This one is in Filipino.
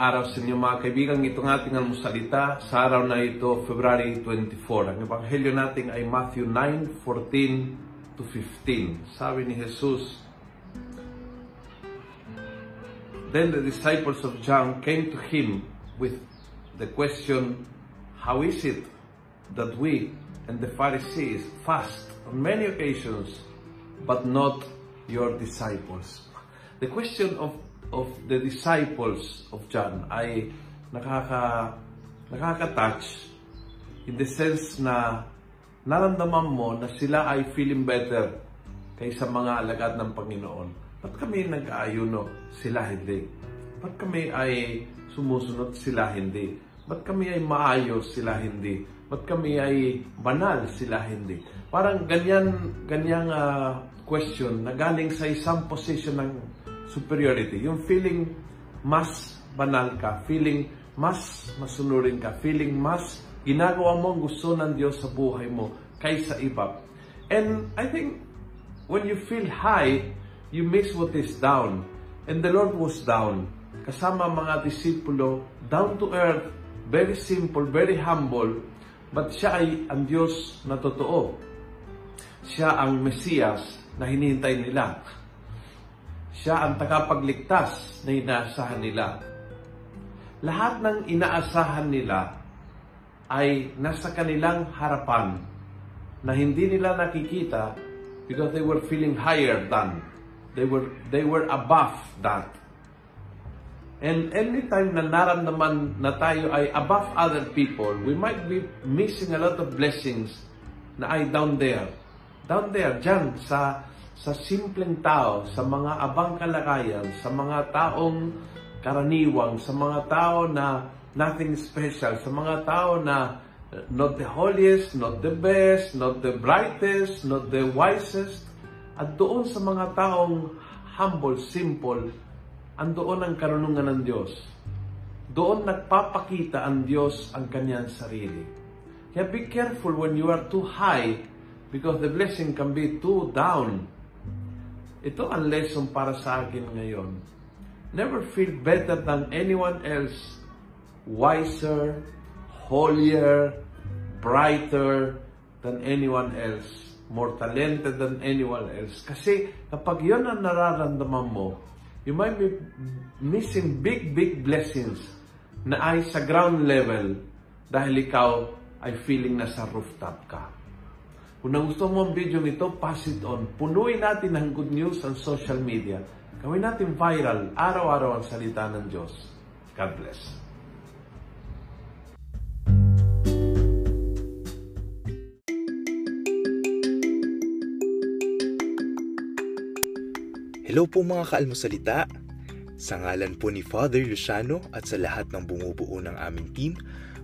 araw sa inyo mga kaibigan. Itong ating almusalita sa araw na ito, February 24. Ang ebanghelyo natin ay Matthew 9:14 to 15. Sabi ni Jesus, "Then the disciples of John came to him with the question, 'How is it that we and the Pharisees fast on many occasions, but not your disciples?'" The question of the disciples of John ay nakaka-touch in the sense na nararamdaman mo na sila ay feeling better kaysa mga alagad ng Panginoon. Ba't kami nag-aayuno? Sila hindi. Ba't kami ay sumusunod? Sila hindi. Ba't kami ay maayos? Sila hindi. Ba't kami ay banal? Sila hindi. Parang ganyang question na galing sa isang position ng superiority, yung feeling mas banal ka, feeling mas masunurin ka, feeling mas ginagawa mo ang gusto ng Diyos sa buhay mo kaysa iba. And I think when you feel high, you miss what is down. And the Lord was down, kasama mga disipulo, down to earth, very simple, very humble, but siya ay ang Diyos na totoo. Siya ang Mesiyas na hinihintay nila. Siya ang tagapagligtas na inaasahan nila. Lahat ng inaasahan nila ay nasa kanilang harapan na hindi nila nakikita because they were feeling higher than. They were above that. And every time na naramdaman na tayo ay above other people, we might be missing a lot of blessings na ay down there. Down there, dyan, sa simpleng tao, sa mga abang kalakayan, sa mga taong karaniwang, sa mga tao na nothing special, sa mga tao na not the holiest, not the best, not the brightest, not the wisest. At doon sa mga taong humble, simple, andoon ang karunungan ng Diyos. Doon nagpapakita ang Diyos ang kanyang sarili. Kaya be careful when you are too high because the blessing can be too down. Ito ang lesson para sa akin ngayon. Never feel better than anyone else. Wiser, holier, brighter than anyone else. More talented than anyone else. Kasi kapag yun ang nararamdaman mo, you might be missing big blessings na ay sa ground level dahil ikaw ay feeling nasa rooftop ka. Kung nagustuhan mo ang video nito, pass it on. Punuin natin ng good news ang social media. Gawin natin viral, araw-araw ang salita ng Diyos. God bless. Hello po mga kaalmusalita. Sa ngalan po ni Father Luciano at sa lahat ng bumubuo ng aming team,